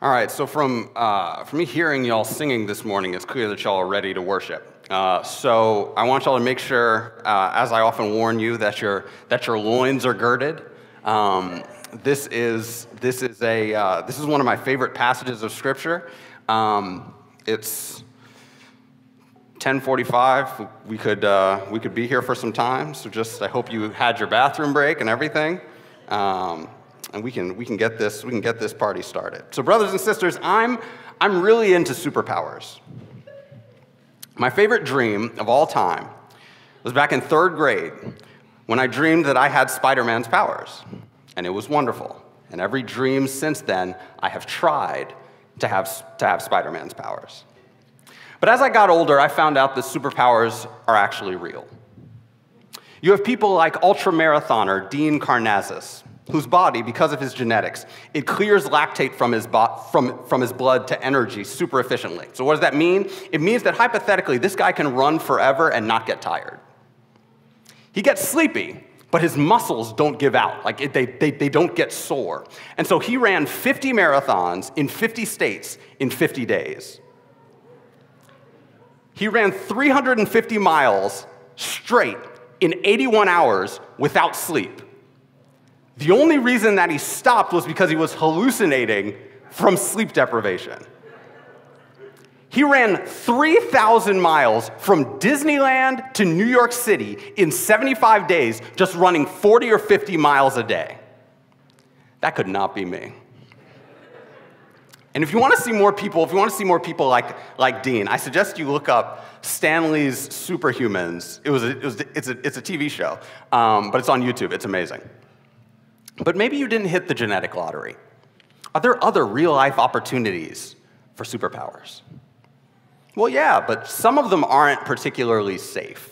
All right, so from me hearing y'all singing this morning, it's clear that y'all are ready to worship. So I want y'all to make sure, as I often warn you, that your loins are girded. This is one of my favorite passages of Scripture. It's 10:45. We could be here for some time. So I hope you had your bathroom break and everything. And we can get this party started. So brothers and sisters, I'm really into superpowers. My favorite dream of all time was back in third grade when I dreamed that I had Spider-Man's powers, and it was wonderful. And every dream since then, I have tried to have Spider-Man's powers. But as I got older, I found out that superpowers are actually real. You have people like ultramarathoner Dean Karnazes, whose body, because of his genetics, it clears lactate from his blood to energy super efficiently. So what does that mean? It means that hypothetically, this guy can run forever and not get tired. He gets sleepy, but his muscles don't give out. Like they don't get sore. And so he ran 50 marathons in 50 states in 50 days. He ran 350 miles straight in 81 hours without sleep. The only reason that he stopped was because he was hallucinating from sleep deprivation. He ran 3,000 miles from Disneyland to New York City in 75 days, just running 40 or 50 miles a day. That could not be me. And if you want to see more people, like Dean, I suggest you look up Stanley's Superhumans. It's a TV show, but it's on YouTube. It's amazing. But maybe you didn't hit the genetic lottery. Are there other real-life opportunities for superpowers? Well, yeah, but some of them aren't particularly safe.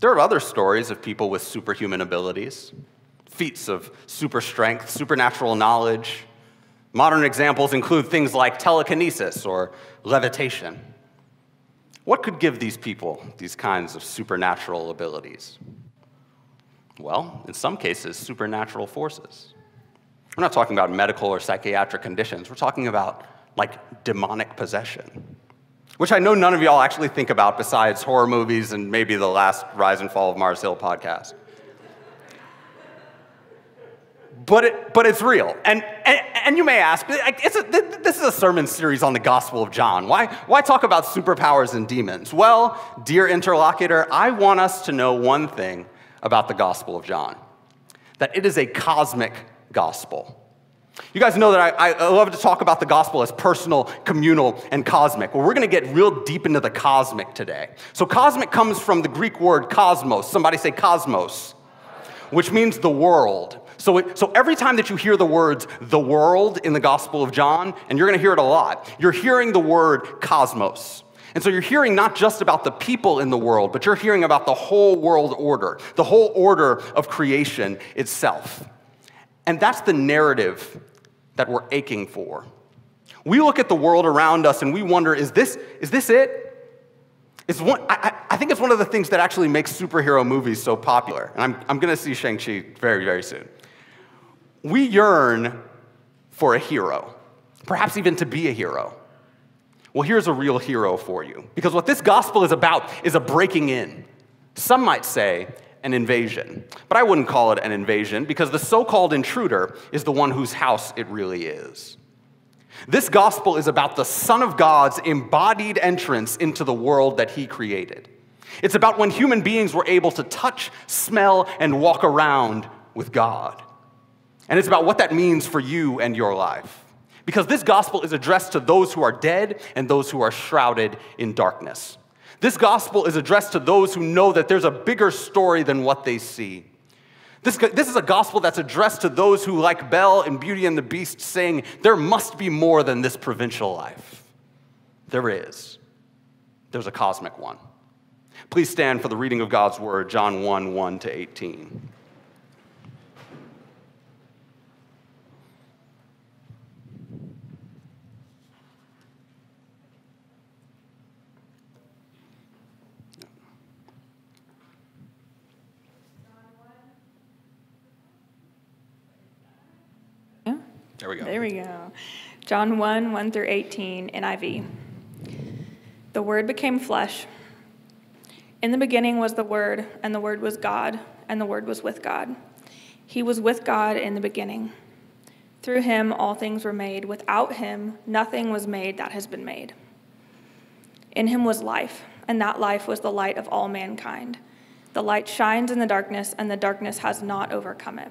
There are other stories of people with superhuman abilities, feats of super strength, supernatural knowledge. Modern examples include things like telekinesis or levitation. What could give these people these kinds of supernatural abilities? Well, in some cases, supernatural forces. We're not talking about medical or psychiatric conditions. We're talking about, like, demonic possession, which I know none of y'all actually think about besides horror movies and maybe the last Rise and Fall of Mars Hill podcast. But it's real. And you may ask, this is a sermon series on the Gospel of John. Why talk about superpowers and demons? Well, dear interlocutor, I want us to know one thing about the Gospel of John, that it is a cosmic gospel. You guys know that I love to talk about the gospel as personal, communal, and cosmic. Well, we're going to get real deep into the cosmic today. So cosmic comes from the Greek word cosmos. Somebody say cosmos, which means the world. So every time that you hear the words, the world, in the Gospel of John, and you're going to hear it a lot, you're hearing the word cosmos. And so you're hearing not just about the people in the world, but you're hearing about the whole world order, the whole order of creation itself. And that's the narrative that we're aching for. We look at the world around us and we wonder, is this it? I think it's one of the things that actually makes superhero movies so popular. And I'm going to see Shang-Chi very, very soon. We yearn for a hero, perhaps even to be a hero. Well, here's a real hero for you, because what this gospel is about is a breaking in. Some might say an invasion, but I wouldn't call it an invasion, because the so-called intruder is the one whose house it really is. This gospel is about the Son of God's embodied entrance into the world that he created. It's about when human beings were able to touch, smell, and walk around with God. And it's about what that means for you and your life. Because this gospel is addressed to those who are dead and those who are shrouded in darkness. This gospel is addressed to those who know that there's a bigger story than what they see. This is a gospel that's addressed to those who, like Belle in Beauty and the Beast, saying, there must be more than this provincial life. There is. There's a cosmic one. Please stand for the reading of God's word, John 1, 1 to 18. There we go. John 1, 1 through 18, NIV. The Word became flesh. In the beginning was the Word, and the Word was God, and the Word was with God. He was with God in the beginning. Through him all things were made. Without him nothing was made that has been made. In him was life, and that life was the light of all mankind. The light shines in the darkness, and the darkness has not overcome it.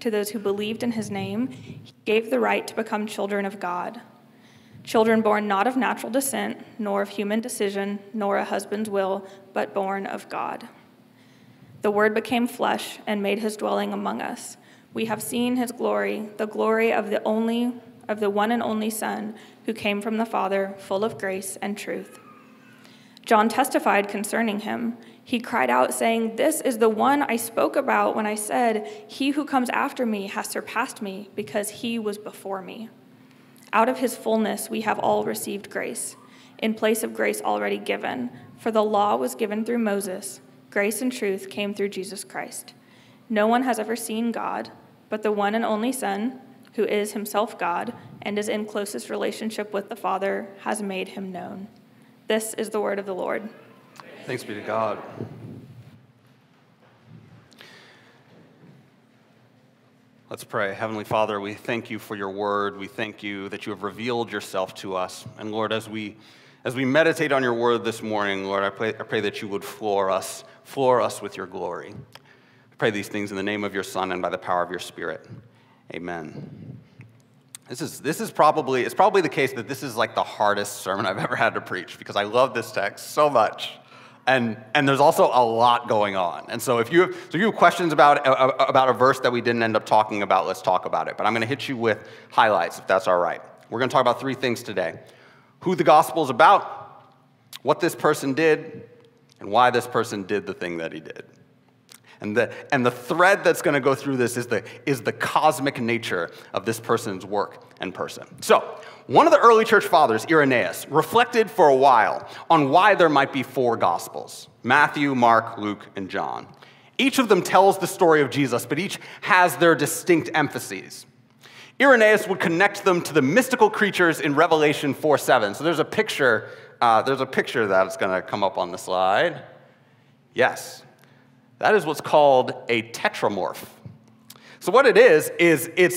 to those who believed in his name, he gave the right to become children of God. Children born not of natural descent, nor of human decision, nor a husband's will, but born of God. The Word became flesh and made his dwelling among us. We have seen his glory, the glory of the one and only Son, who came from the Father, full of grace and truth. John testified concerning him. He cried out, saying, "This is the one I spoke about when I said, 'He who comes after me has surpassed me, because he was before me.'" Out of his fullness we have all received grace, in place of grace already given. For the law was given through Moses. Grace and truth came through Jesus Christ. No one has ever seen God, but the one and only Son, who is himself God and is in closest relationship with the Father, has made him known. This is the word of the Lord. Thanks be to God. Let's pray. Heavenly Father, we thank you for your word. We thank you that you have revealed yourself to us. And Lord, as we meditate on your word this morning, Lord, I pray that you would floor us with your glory. I pray these things in the name of your Son and by the power of your Spirit. Amen. It's probably the case that this is like the hardest sermon I've ever had to preach, because I love this text so much. And there's also a lot going on. And so if you have questions about a verse that we didn't end up talking about, let's talk about it. But I'm going to hit you with highlights, if that's all right. We're going to talk about three things today: who the gospel is about, what this person did, and why this person did the thing that he did. And the thread that's going to go through this is the cosmic nature of this person's work and person. So, one of the early church fathers, Irenaeus, reflected for a while on why there might be four gospels: Matthew, Mark, Luke, and John. Each of them tells the story of Jesus, but each has their distinct emphases. Irenaeus would connect them to the mystical creatures in Revelation 4:7. So there's a picture that's going to come up on the slide. Yes. That is what's called a tetramorph. So what it is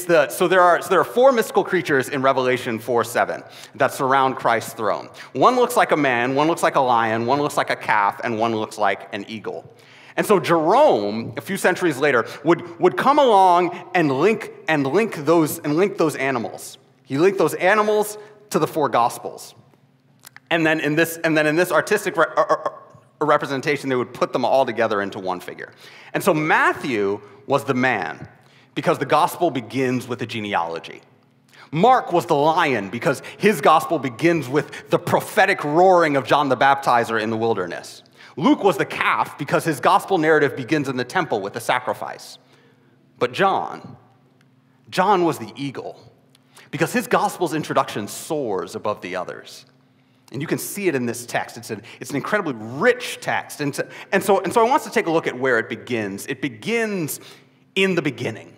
there are four mystical creatures in Revelation 4:7 that surround Christ's throne. One looks like a man, one looks like a lion, one looks like a calf, and one looks like an eagle. And so Jerome, a few centuries later, would come along and link those animals. He linked those animals to the four gospels. And then in this artistic representation, they would put them all together into one figure. And so Matthew was the man, because the gospel begins with a genealogy. Mark was the lion, because his gospel begins with the prophetic roaring of John the Baptizer in the wilderness. Luke was the calf, because his gospel narrative begins in the temple with the sacrifice. But John was the eagle, because his gospel's introduction soars above the others. And you can see it in this text. It's an incredibly rich text. And so I want us to take a look at where it begins. It begins in the beginning.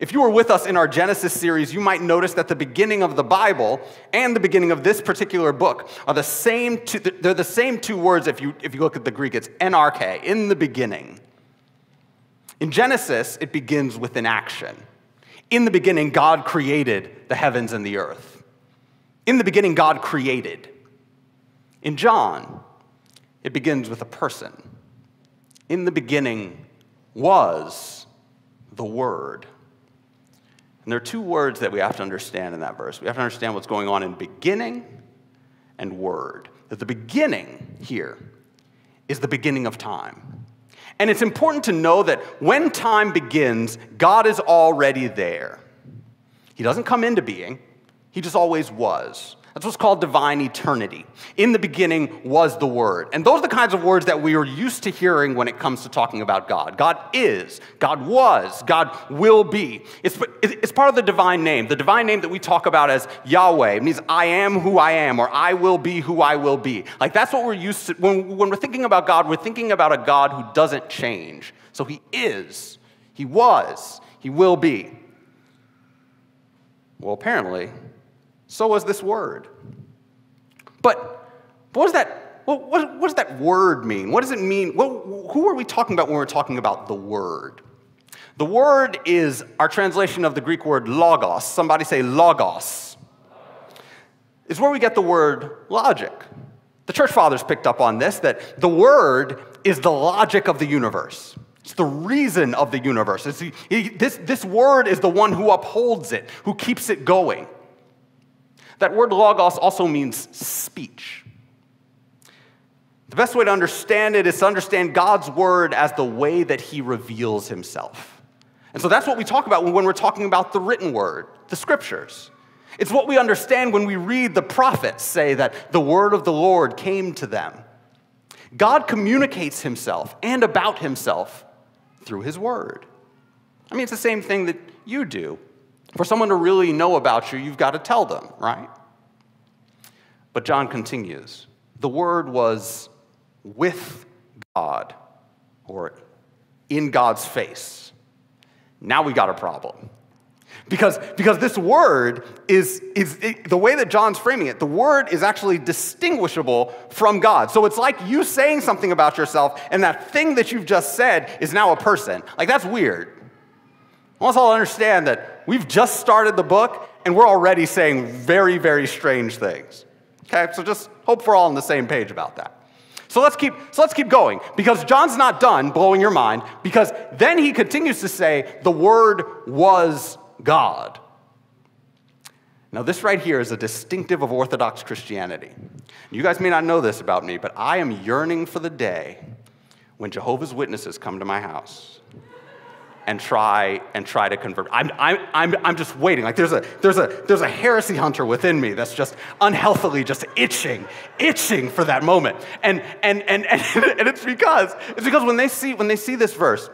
If you were with us in our Genesis series, you might notice that the beginning of the Bible and the beginning of this particular book are the same two. They're the same two words. If you look at the Greek, it's NRK, in the beginning. In Genesis, it begins with an action. In the beginning, God created the heavens and the earth. In the beginning, God created. In John, it begins with a person. In the beginning was the Word. And there are two words that we have to understand in that verse. We have to understand what's going on in beginning and word. That the beginning here is the beginning of time. And it's important to know that when time begins, God is already there. He doesn't come into being. He just always was. That's what's called divine eternity. In the beginning was the Word. And those are the kinds of words that we are used to hearing when it comes to talking about God. God is, God was, God will be. It's part of the divine name. The divine name that we talk about as Yahweh means I am who I am, or I will be who I will be. Like that's what we're used to. When we're thinking about God, we're thinking about a God who doesn't change. So he is, he was, he will be. Well, apparently, so was this word. But what does that word mean? What does it mean? Who are we talking about when we're talking about the word? The word is our translation of the Greek word logos. Somebody say logos. It's where we get the word logic. The church fathers picked up on this, that the word is the logic of the universe. It's the reason of the universe. This word is the one who upholds it, who keeps it going. That word logos also means speech. The best way to understand it is to understand God's word as the way that he reveals himself. And so that's what we talk about when we're talking about the written word, the scriptures. It's what we understand when we read the prophets say that the word of the Lord came to them. God communicates himself and about himself through his word. I mean, it's the same thing that you do. For someone to really know about you, you've got to tell them, right? But John continues, the word was with God, or in God's face. Now we got a problem. Because this word is the way that John's framing it, the word is actually distinguishable from God. So it's like you saying something about yourself, and that thing that you've just said is now a person. Like, that's weird. I want us all to understand that we've just started the book, and we're already saying very, very strange things. Okay, so just hope we're all on the same page about that. So let's keep going, because John's not done blowing your mind, because then he continues to say, the word was God. Now, this right here is a distinctive of Orthodox Christianity. You guys may not know this about me, but I am yearning for the day when Jehovah's Witnesses come to my house and try to convert. I'm just waiting. Like there's a heresy hunter within me that's just unhealthily just itching for that moment. And it's because when they see this verse,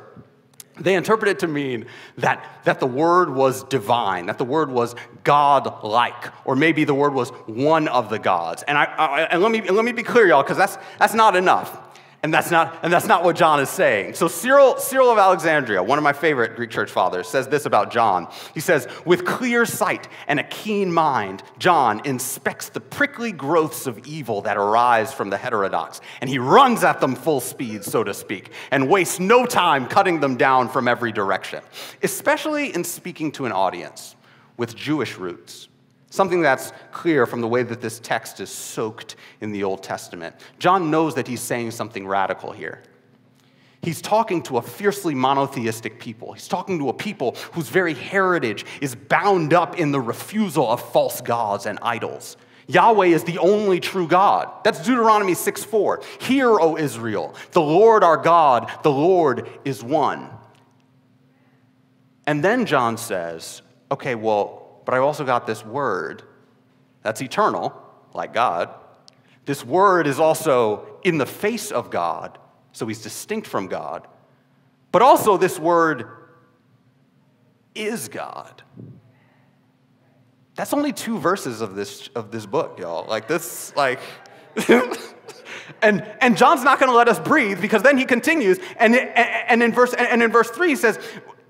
they interpret it to mean that the word was divine, that the word was God-like, or maybe the word was one of the gods. And let me be clear, y'all, because that's not enough. And that's not what John is saying. So Cyril of Alexandria, one of my favorite Greek church fathers, says this about John. He says, with clear sight and a keen mind, John inspects the prickly growths of evil that arise from the heterodox, and he runs at them full speed, so to speak, and wastes no time cutting them down from every direction, especially in speaking to an audience with Jewish roots. Something that's clear from the way that this text is soaked in the Old Testament. John knows that he's saying something radical here. He's talking to a fiercely monotheistic people. He's talking to a people whose very heritage is bound up in the refusal of false gods and idols. Yahweh is the only true God. That's Deuteronomy 6:4. Hear, O Israel, the Lord our God, the Lord is one. And then John says, okay, well, but I also got this word that's eternal, like God. This word is also in the face of God, so he's distinct from God. But also this word is God. That's only 2 verses of this book, y'all. Like this. and John's not going to let us breathe, because then he continues, and in verse 3 he says,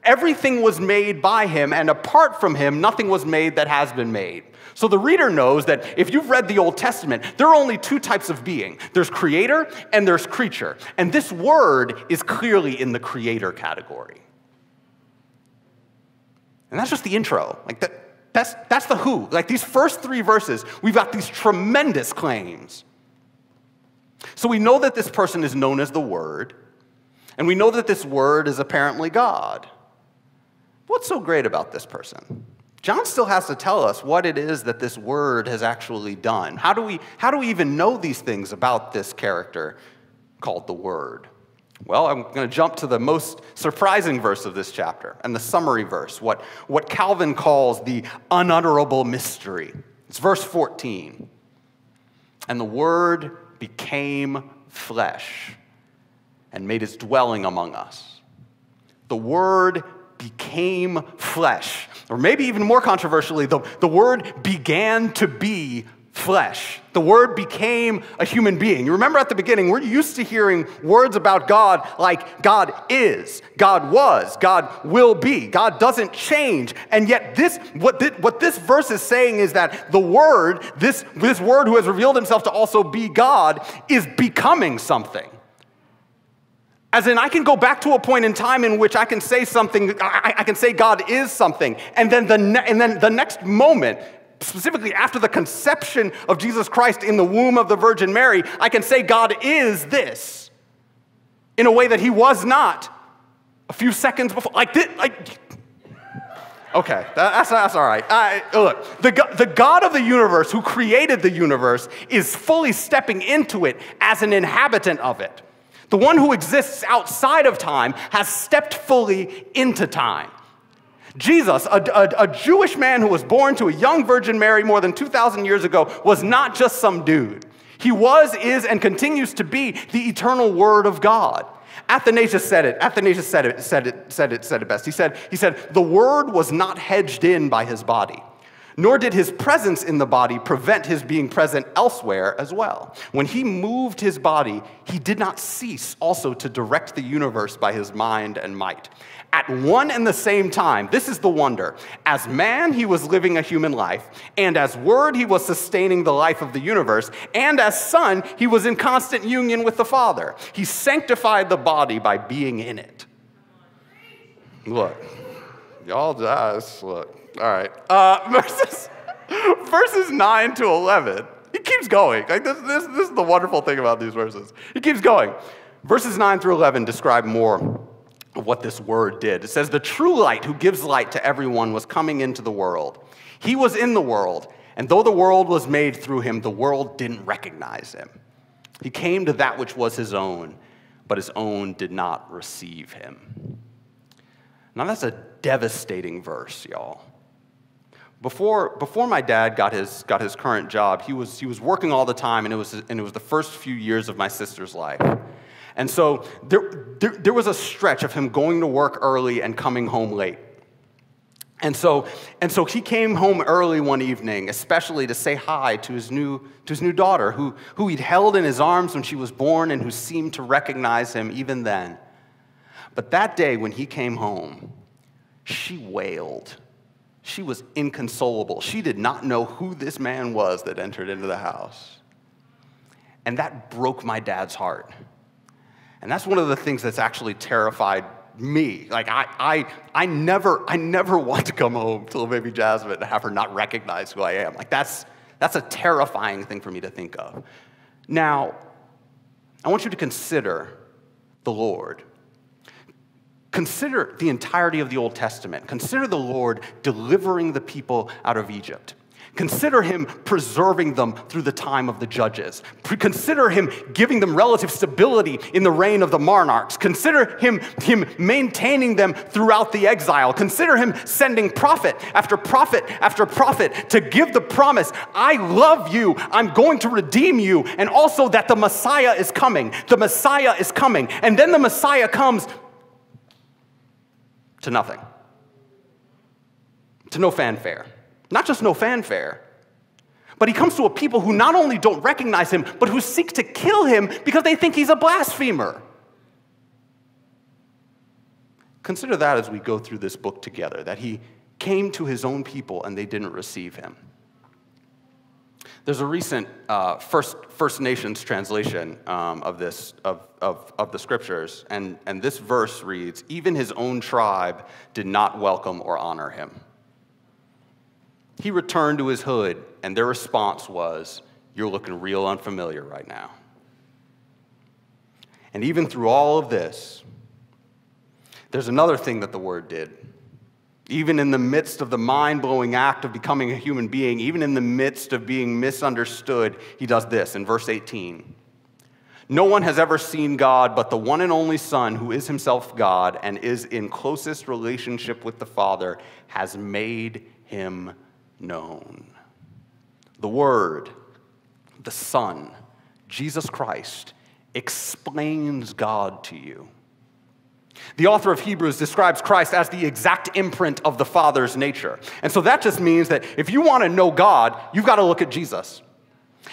everything was made by him, and apart from him, nothing was made that has been made. So the reader knows that if you've read the Old Testament, there are only 2 types of being. There's creator and there's creature. And this word is clearly in the creator category. And that's just the intro. Like that's the who. Like these first 3 verses, we've got these tremendous claims. So we know that this person is known as the Word, and we know that this Word is apparently God. What's so great about this person? John still has to tell us what it is that this word has actually done. How do we even know these things about this character called the Word? Well, I'm going to jump to the most surprising verse of this chapter and the summary verse, what Calvin calls the unutterable mystery. It's verse 14. And the Word became flesh and made his dwelling among us. The Word became flesh. Or maybe even more controversially, the Word began to be flesh. The Word became a human being. You remember at the beginning, we're used to hearing words about God like God is, God was, God will be, God doesn't change. And yet what this verse is saying is that the Word, this Word who has revealed himself to also be God, is becoming something. As in, I can go back to a point in time in which I can say something, I can say God is something, and then the next moment, specifically after the conception of Jesus Christ in the womb of the Virgin Mary, I can say God is this in a way that he was not a few seconds before. Like this, like, okay, that's all right. Look, the God of the universe who created the universe is fully stepping into it as an inhabitant of it. The one who exists outside of time has stepped fully into time. Jesus, a Jewish man who was born to a young Virgin Mary more than 2,000 years ago, was not just some dude. He was, is, and continues to be the eternal Word of God. Athanasius said it. Athanasius said it best. He said, the Word was not hedged in by his body, nor did his presence in the body prevent his being present elsewhere as well. When he moved his body, he did not cease also to direct the universe by his mind and might. At one and the same time, this is the wonder, as man he was living a human life, and as Word he was sustaining the life of the universe, and as Son he was in constant union with the Father. He sanctified the body by being in it. Look, y'all just look. All right, verses 9 to 11. It keeps going. Like this is the wonderful thing about these verses. It keeps going. Verses 9 through 11 describe more of what this Word did. It says, the true light who gives light to everyone was coming into the world. He was in the world, and though the world was made through him, the world didn't recognize him. He came to that which was his own, but his own did not receive him. Now that's a devastating verse, y'all. Before my dad got his current job, he was working all the time, and it was the first few years of my sister's life. And so there was a stretch of him going to work early and coming home late. And so he came home early one evening, especially to say hi to his new daughter, who he'd held in his arms when she was born and who seemed to recognize him even then. But that day when he came home, she wailed. She was inconsolable. She did not know who this man was that entered into the house. And that broke my dad's heart. And that's one of the things that's actually terrified me. Like, I never want to come home to little baby Jasmine and have her not recognize who I am. Like, that's a terrifying thing for me to think of. Now, I want you to consider the Lord. Consider the entirety of the Old Testament. Consider the Lord delivering the people out of Egypt. Consider him preserving them through the time of the judges. Consider him giving them relative stability in the reign of the monarchs. Consider him maintaining them throughout the exile. Consider him sending prophet after prophet after prophet to give the promise, I love you, I'm going to redeem you, and also that the Messiah is coming. The Messiah is coming. And then the Messiah comes to nothing, to no fanfare. Not just no fanfare, but he comes to a people who not only don't recognize him, but who seek to kill him because they think he's a blasphemer. Consider that as we go through this book together, that he came to his own people and they didn't receive him. There's a recent First Nations translation of the scriptures, and this verse reads, even his own tribe did not welcome or honor him. He returned to his hood, and their response was, you're looking real unfamiliar right now. And even through all of this, there's another thing that the Word did. Even in the midst of the mind-blowing act of becoming a human being, even in the midst of being misunderstood, he does this in verse 18. No one has ever seen God but the one and only Son, who is himself God and is in closest relationship with the Father, has made him known. The Word, the Son, Jesus Christ, explains God to you. The author of Hebrews describes Christ as the exact imprint of the Father's nature. And so that just means that if you want to know God, you've got to look at Jesus.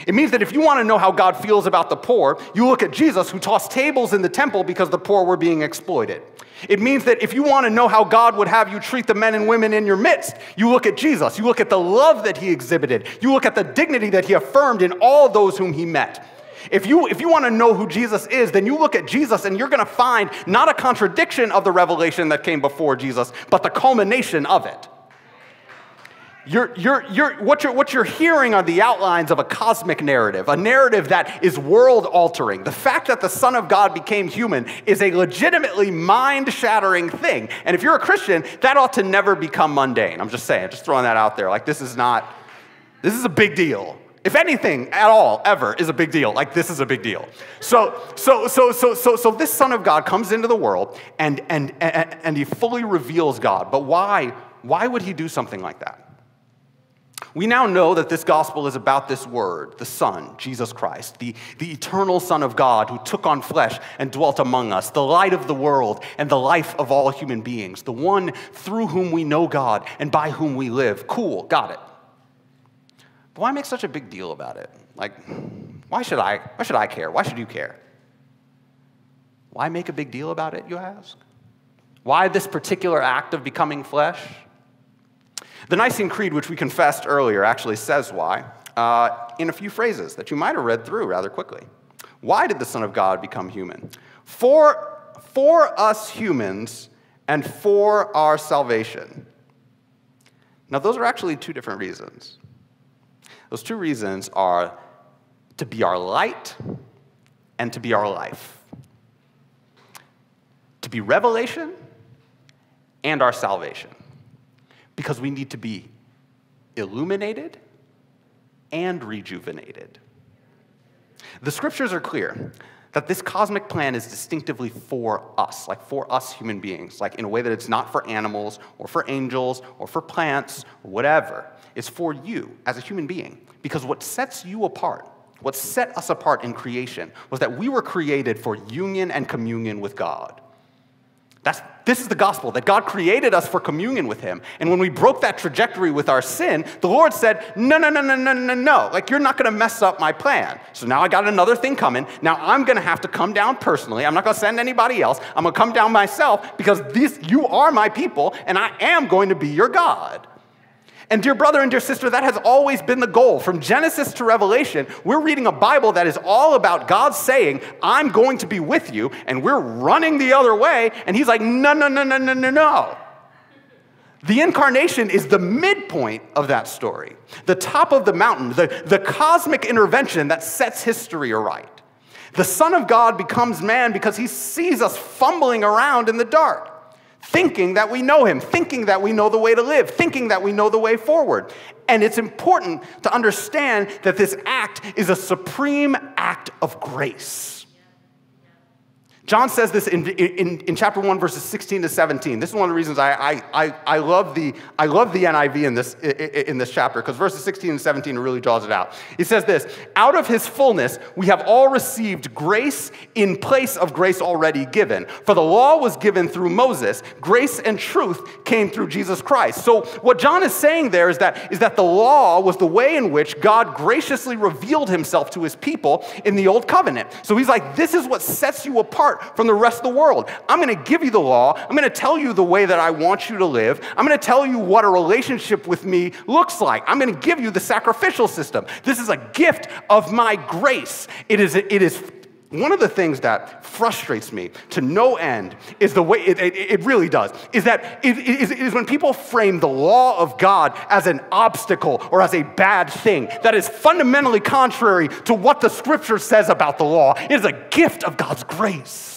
It means that if you want to know how God feels about the poor, you look at Jesus, who tossed tables in the temple because the poor were being exploited. It means that if you want to know how God would have you treat the men and women in your midst, you look at Jesus. You look at the love that he exhibited. You look at the dignity that he affirmed in all those whom he met. If you want to know who Jesus is, then you look at Jesus and you're going to find not a contradiction of the revelation that came before Jesus, but the culmination of it. What you're hearing are the outlines of a cosmic narrative, a narrative that is world-altering. The fact that the Son of God became human is a legitimately mind-shattering thing. And if you're a Christian, that ought to never become mundane. I'm just saying, just throwing that out there. Like, this is a big deal. If anything at all ever is a big deal, like this is a big deal. So this Son of God comes into the world and he fully reveals God. But why would he do something like that? We now know that this gospel is about this Word, the Son, Jesus Christ, the eternal Son of God who took on flesh and dwelt among us, the light of the world and the life of all human beings, the one through whom we know God and by whom we live. Cool, got it. But why make such a big deal about it? Like, why should I care? Why should you care? Why make a big deal about it, you ask? Why this particular act of becoming flesh? The Nicene Creed, which we confessed earlier, actually says why in a few phrases that you might have read through rather quickly. Why did the Son of God become human? For us humans and for our salvation. Now, those are actually two different reasons. Those two reasons are to be our light and to be our life. To be revelation and our salvation. Because we need to be illuminated and rejuvenated. The scriptures are clear that this cosmic plan is distinctively for us, like for us human beings, like in a way that it's not for animals or for angels or for plants or whatever. It's for you as a human being, because what sets you apart, what set us apart in creation, was that we were created for union and communion with God. This is the gospel, that God created us for communion with him. And when we broke that trajectory with our sin, the Lord said, no. Like, you're not going to mess up my plan. So now I got another thing coming. Now I'm going to have to come down personally. I'm not going to send anybody else. I'm going to come down myself, because you are my people, and I am going to be your God. And dear brother and dear sister, that has always been the goal. From Genesis to Revelation, we're reading a Bible that is all about God saying, I'm going to be with you, and we're running the other way, and he's like, no. The incarnation is the midpoint of that story, the top of the mountain, the cosmic intervention that sets history aright. The Son of God becomes man because he sees us fumbling around in the dark, thinking that we know him, thinking that we know the way to live, thinking that we know the way forward. And it's important to understand that this act is a supreme act of grace. John says this in chapter 1, verses 16 to 17. This is one of the reasons I love the NIV in this chapter, because verses 16 and 17 really draws it out. He says this: out of his fullness we have all received grace in place of grace already given. For the law was given through Moses, grace and truth came through Jesus Christ. So what John is saying there is that the law was the way in which God graciously revealed himself to his people in the old covenant. So he's like, this is what sets you apart from the rest of the world. I'm going to give you the law. I'm going to tell you the way that I want you to live. I'm going to tell you what a relationship with me looks like. I'm going to give you the sacrificial system. This is a gift of my grace. It is one of the things that frustrates me to no end is the way, it really does, is that it is when people frame the law of God as an obstacle or as a bad thing. That is fundamentally contrary to what the scripture says about the law. It is a gift of God's grace.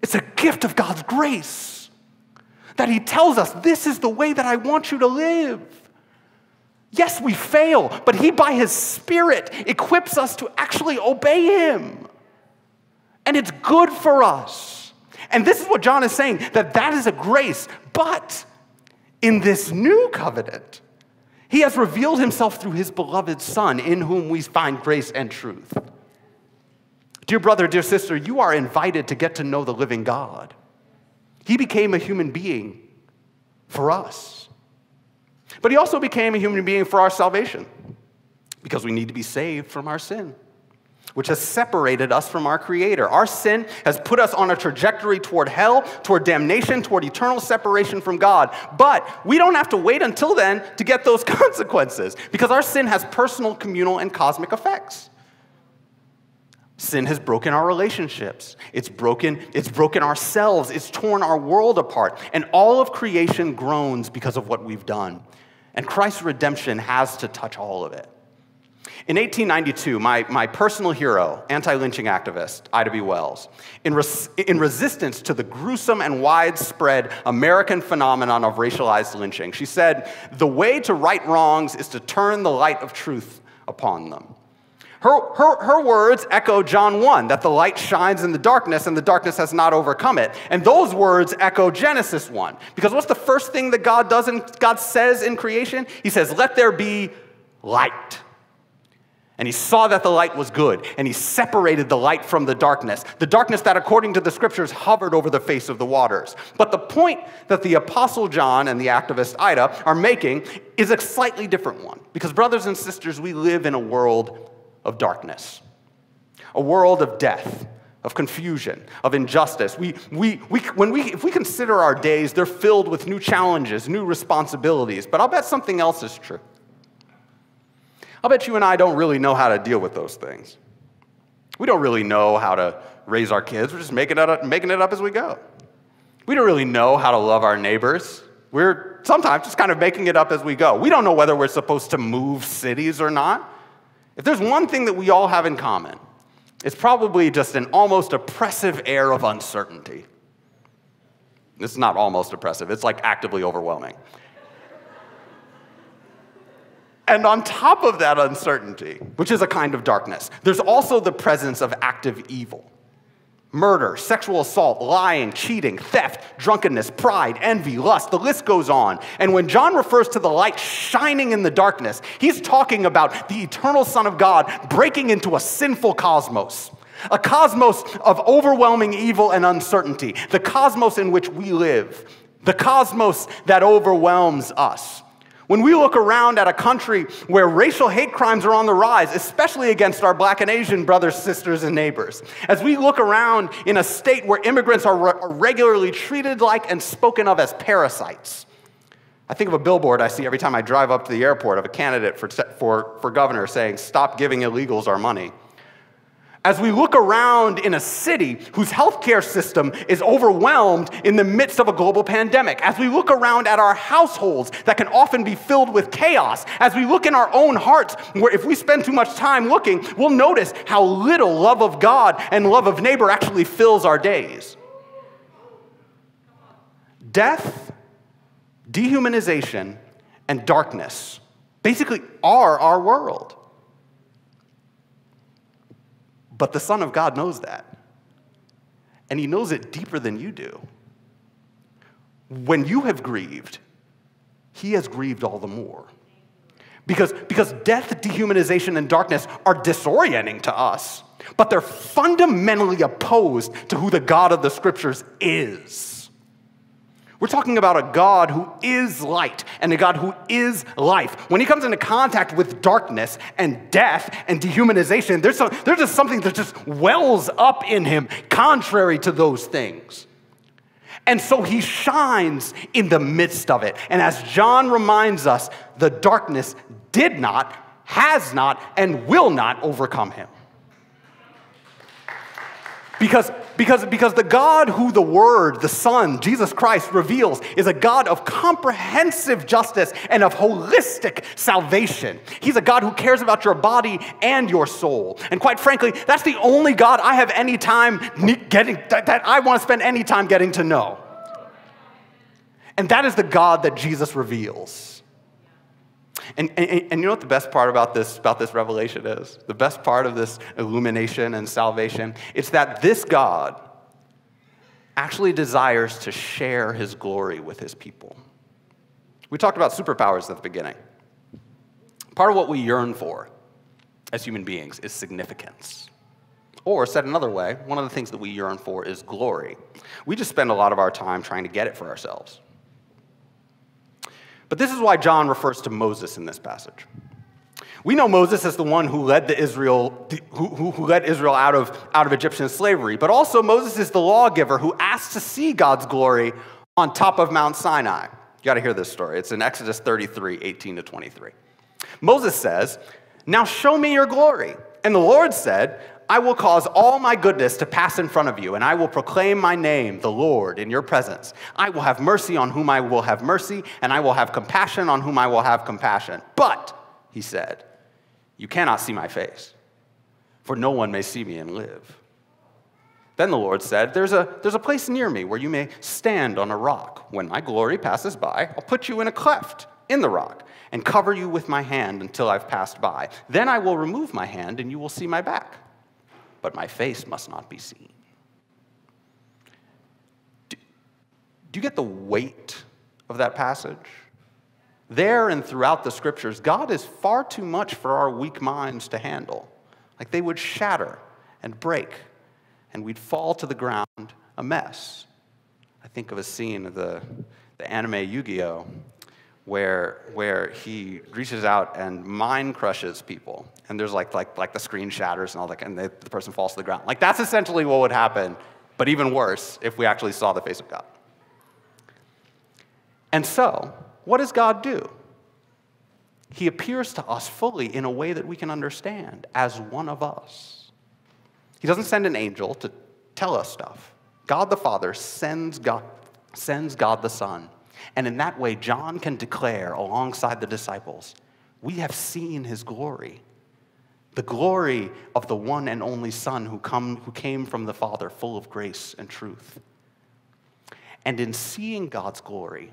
It's a gift of God's grace that he tells us, this is the way that I want you to live. Yes, we fail, but he by his Spirit equips us to actually obey him. And it's good for us. And this is what John is saying, that is a grace. But in this new covenant, he has revealed himself through his beloved Son, in whom we find grace and truth. Dear brother, dear sister, you are invited to get to know the living God. He became a human being for us. But he also became a human being for our salvation, because we need to be saved from our sin, which has separated us from our Creator. Our sin has put us on a trajectory toward hell, toward damnation, toward eternal separation from God. But we don't have to wait until then to get those consequences, because our sin has personal, communal, and cosmic effects. Sin has broken our relationships. It's broken ourselves. It's torn our world apart. And all of creation groans because of what we've done. And Christ's redemption has to touch all of it. In 1892, my personal hero, anti-lynching activist, Ida B. Wells, in resistance to the gruesome and widespread American phenomenon of racialized lynching, she said, "The way to right wrongs is to turn the light of truth upon them." Her words echo John 1, that the light shines in the darkness and the darkness has not overcome it. And those words echo Genesis 1. Because what's the first thing that God does and God says in creation? He says, "Let there be light." And he saw that the light was good, and he separated the light from the darkness that, according to the scriptures, hovered over the face of the waters. But the point that the Apostle John and the activist Ida are making is a slightly different one. Because, brothers and sisters, we live in a world of darkness, a world of death, of confusion, of injustice. If we consider our days, they're filled with new challenges, new responsibilities. But I'll bet something else is true. I'll bet you and I don't really know how to deal with those things. We don't really know how to raise our kids. We're just making it up as we go. We don't really know how to love our neighbors. We're sometimes just kind of making it up as we go. We don't know whether we're supposed to move cities or not. If there's one thing that we all have in common, it's probably just an almost oppressive air of uncertainty. It's not almost oppressive. It's like actively overwhelming. And on top of that uncertainty, which is a kind of darkness, there's also the presence of active evil. Murder, sexual assault, lying, cheating, theft, drunkenness, pride, envy, lust, the list goes on. And when John refers to the light shining in the darkness, he's talking about the eternal Son of God breaking into a sinful cosmos, a cosmos of overwhelming evil and uncertainty, the cosmos in which we live, the cosmos that overwhelms us. When we look around at a country where racial hate crimes are on the rise, especially against our Black and Asian brothers, sisters, and neighbors, as we look around in a state where immigrants are regularly treated like and spoken of as parasites, I think of a billboard I see every time I drive up to the airport of a candidate for governor saying, "Stop giving illegals our money." As we look around in a city whose healthcare system is overwhelmed in the midst of a global pandemic, as we look around at our households that can often be filled with chaos, as we look in our own hearts, where if we spend too much time looking, we'll notice how little love of God and love of neighbor actually fills our days. Death, dehumanization, and darkness basically are our world. But the Son of God knows that. And he knows it deeper than you do. When you have grieved, he has grieved all the more. Because death, dehumanization, and darkness are disorienting to us, but they're fundamentally opposed to who the God of the Scriptures is. We're talking about a God who is light and a God who is life. When he comes into contact with darkness and death and dehumanization, there's just something that just wells up in him contrary to those things. And so he shines in the midst of it. And as John reminds us, the darkness did not, has not, and will not overcome him. Because the God who the Word, the Son, Jesus Christ, reveals is a God of comprehensive justice and of holistic salvation. He's a God who cares about your body and your soul. And quite frankly, that's the only God I have any time that I want to spend any time getting to know. And that is the God that Jesus reveals. And you know what the best part about this revelation is? The best part of this illumination and salvation, it's that this God actually desires to share his glory with his people. We talked about superpowers at the beginning. Part of what we yearn for as human beings is significance. Or, said another way, one of the things that we yearn for is glory. We just spend a lot of our time trying to get it for ourselves. But this is why John refers to Moses in this passage. We know Moses as the one who led Israel out of Egyptian slavery, but also Moses is the lawgiver who asked to see God's glory on top of Mount Sinai. You got to hear this story. It's in Exodus 33, 18 to 23. Moses says, "Now show me your glory." And the Lord said, "I will cause all my goodness to pass in front of you, and I will proclaim my name, the Lord, in your presence. I will have mercy on whom I will have mercy, and I will have compassion on whom I will have compassion. But," he said, "you cannot see my face, for no one may see me and live." Then the Lord said, there's a place near me where you may stand on a rock. When my glory passes by, I'll put you in a cleft in the rock and cover you with my hand until I've passed by. Then I will remove my hand, and you will see my back, but my face must not be seen. Do you get the weight of that passage? There and throughout the scriptures, God is far too much for our weak minds to handle. Like, they would shatter and break, and we'd fall to the ground a mess. I think of a scene of the anime Yu-Gi-Oh! Where he reaches out and mind crushes people, and there's like the screen shatters and all that, and the person falls to the ground. Like, that's essentially what would happen, but even worse if we actually saw the face of God. And so, what does God do? He appears to us fully in a way that we can understand as one of us. He doesn't send an angel to tell us stuff. God the Father sends God the Son. And in that way, John can declare alongside the disciples, we have seen his glory, the glory of the one and only Son who came from the Father, full of grace and truth. And in seeing God's glory,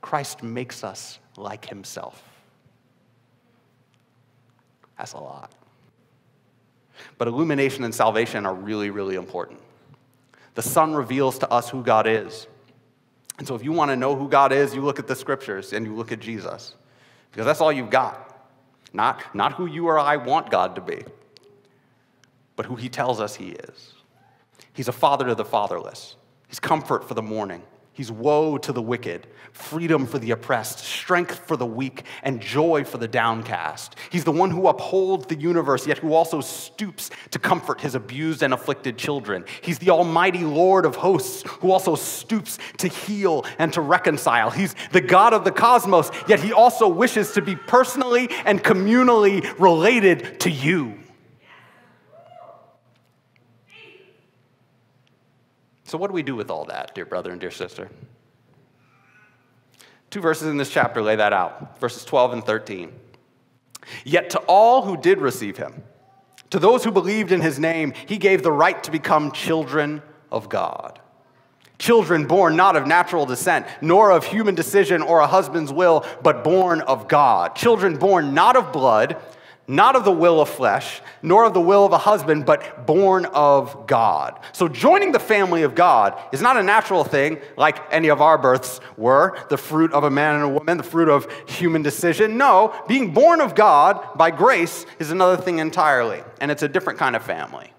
Christ makes us like himself. That's a lot. But illumination and salvation are really, really important. The Son reveals to us who God is. And so if you want to know who God is, you look at the scriptures and you look at Jesus, because that's all you've got. Not who you or I want God to be, but who he tells us he is. He's a father to the fatherless. He's comfort for the mourning. He's woe to the wicked, freedom for the oppressed, strength for the weak, and joy for the downcast. He's the one who upholds the universe, yet who also stoops to comfort his abused and afflicted children. He's the almighty Lord of hosts, who also stoops to heal and to reconcile. He's the God of the cosmos, yet he also wishes to be personally and communally related to you. So what do we do with all that, dear brother and dear sister? Two verses in this chapter lay that out, verses 12 and 13. Yet to all who did receive him, to those who believed in his name, he gave the right to become children of God. Children born not of natural descent, nor of human decision or a husband's will, but born of God. Children born not of blood, not of the will of flesh, nor of the will of a husband, but born of God. So joining the family of God is not a natural thing like any of our births were, the fruit of a man and a woman, the fruit of human decision. No, being born of God by grace is another thing entirely, and it's a different kind of family.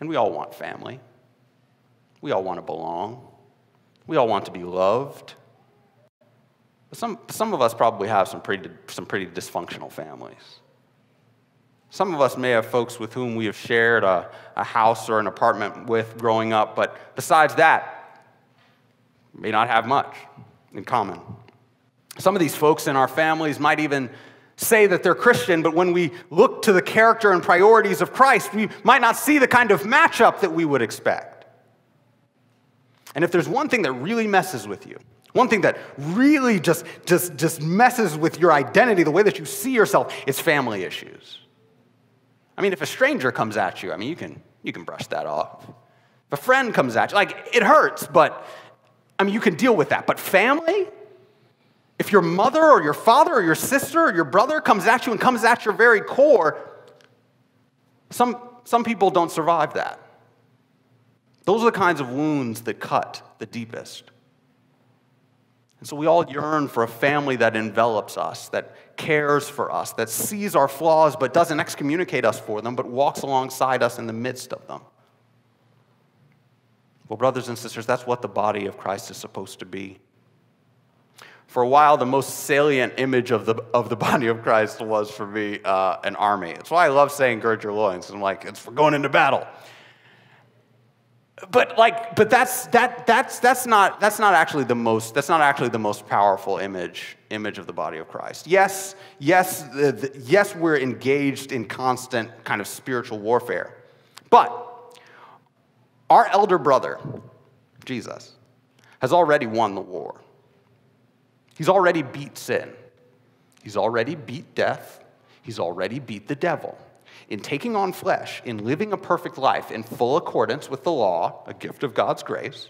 And we all want family. We all want to belong. We all want to be loved. Some of us probably have some pretty dysfunctional families. Some of us may have folks with whom we have shared a house or an apartment with growing up, but besides that, may not have much in common. Some of these folks in our families might even say that they're Christian, but when we look to the character and priorities of Christ, we might not see the kind of matchup that we would expect. And if there's one thing that really messes with you, one thing that really just messes with your identity, the way that you see yourself, is family issues. I mean, if a stranger comes at you, I mean, you can brush that off. If a friend comes at you, like, it hurts, but, I mean, you can deal with that. But family? If your mother or your father or your sister or your brother comes at you and comes at your very core, some people don't survive that. Those are the kinds of wounds that cut the deepest. And so we all yearn for a family that envelops us, that cares for us, that sees our flaws but doesn't excommunicate us for them, but walks alongside us in the midst of them. Well, brothers and sisters, that's what the body of Christ is supposed to be. For a while, the most salient image of the body of Christ was, for me, an army. That's why I love saying gird your loins. I'm like, it's for going into battle. But that's not actually the most powerful image of the body of Christ. Yes, we're engaged in constant kind of spiritual warfare, but our elder brother, Jesus, has already won the war. He's already beat sin. He's already beat death. He's already beat the devil. In taking on flesh, in living a perfect life in full accordance with the law, a gift of God's grace,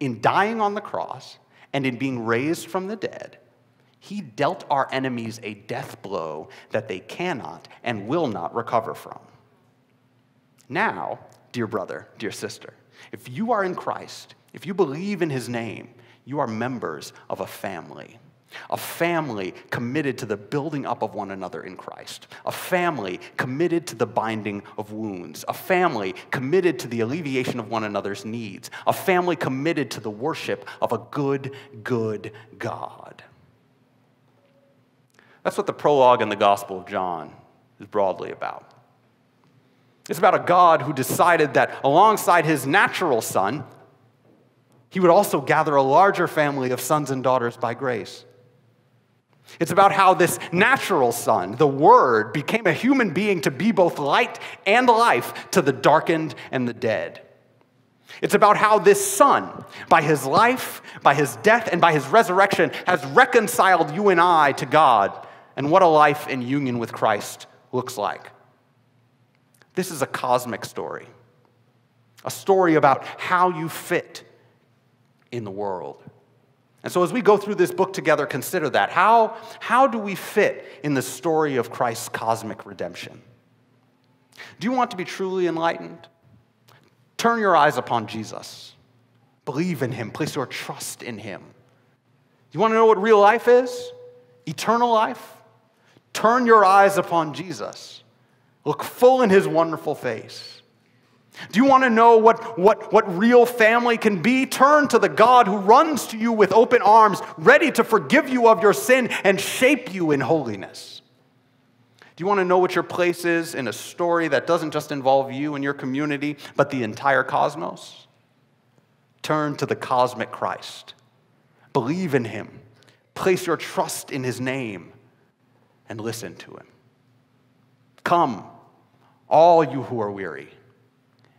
in dying on the cross, and in being raised from the dead, he dealt our enemies a death blow that they cannot and will not recover from. Now, dear brother, dear sister, if you are in Christ, if you believe in his name, you are members of a family committed to the building up of one another in Christ, a family committed to the binding of wounds, a family committed to the alleviation of one another's needs, a family committed to the worship of a good God. That's what the prologue in the Gospel of John is broadly about. It's about a God who decided that alongside his natural son, he would also gather a larger family of sons and daughters by grace. It's about how this natural son, the Word, became a human being to be both light and life to the darkened and the dead. It's about how this son, by his life, by his death, and by his resurrection, has reconciled you and I to God, and what a life in union with Christ looks like. This is a cosmic story, a story about how you fit in the world. And so as we go through this book together, consider that. How do we fit in the story of Christ's cosmic redemption? Do you want to be truly enlightened? Turn your eyes upon Jesus. Believe in him. Place your trust in him. You want to know what real life is? Eternal life? Turn your eyes upon Jesus. Look full in his wonderful face. Do you want to know what real family can be? Turn to the God who runs to you with open arms, ready to forgive you of your sin and shape you in holiness. Do you want to know what your place is in a story that doesn't just involve you and your community, but the entire cosmos? Turn to the cosmic Christ. Believe in him. Place your trust in his name and listen to him. Come, all you who are weary,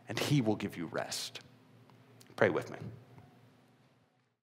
and he will give you rest. Pray with me.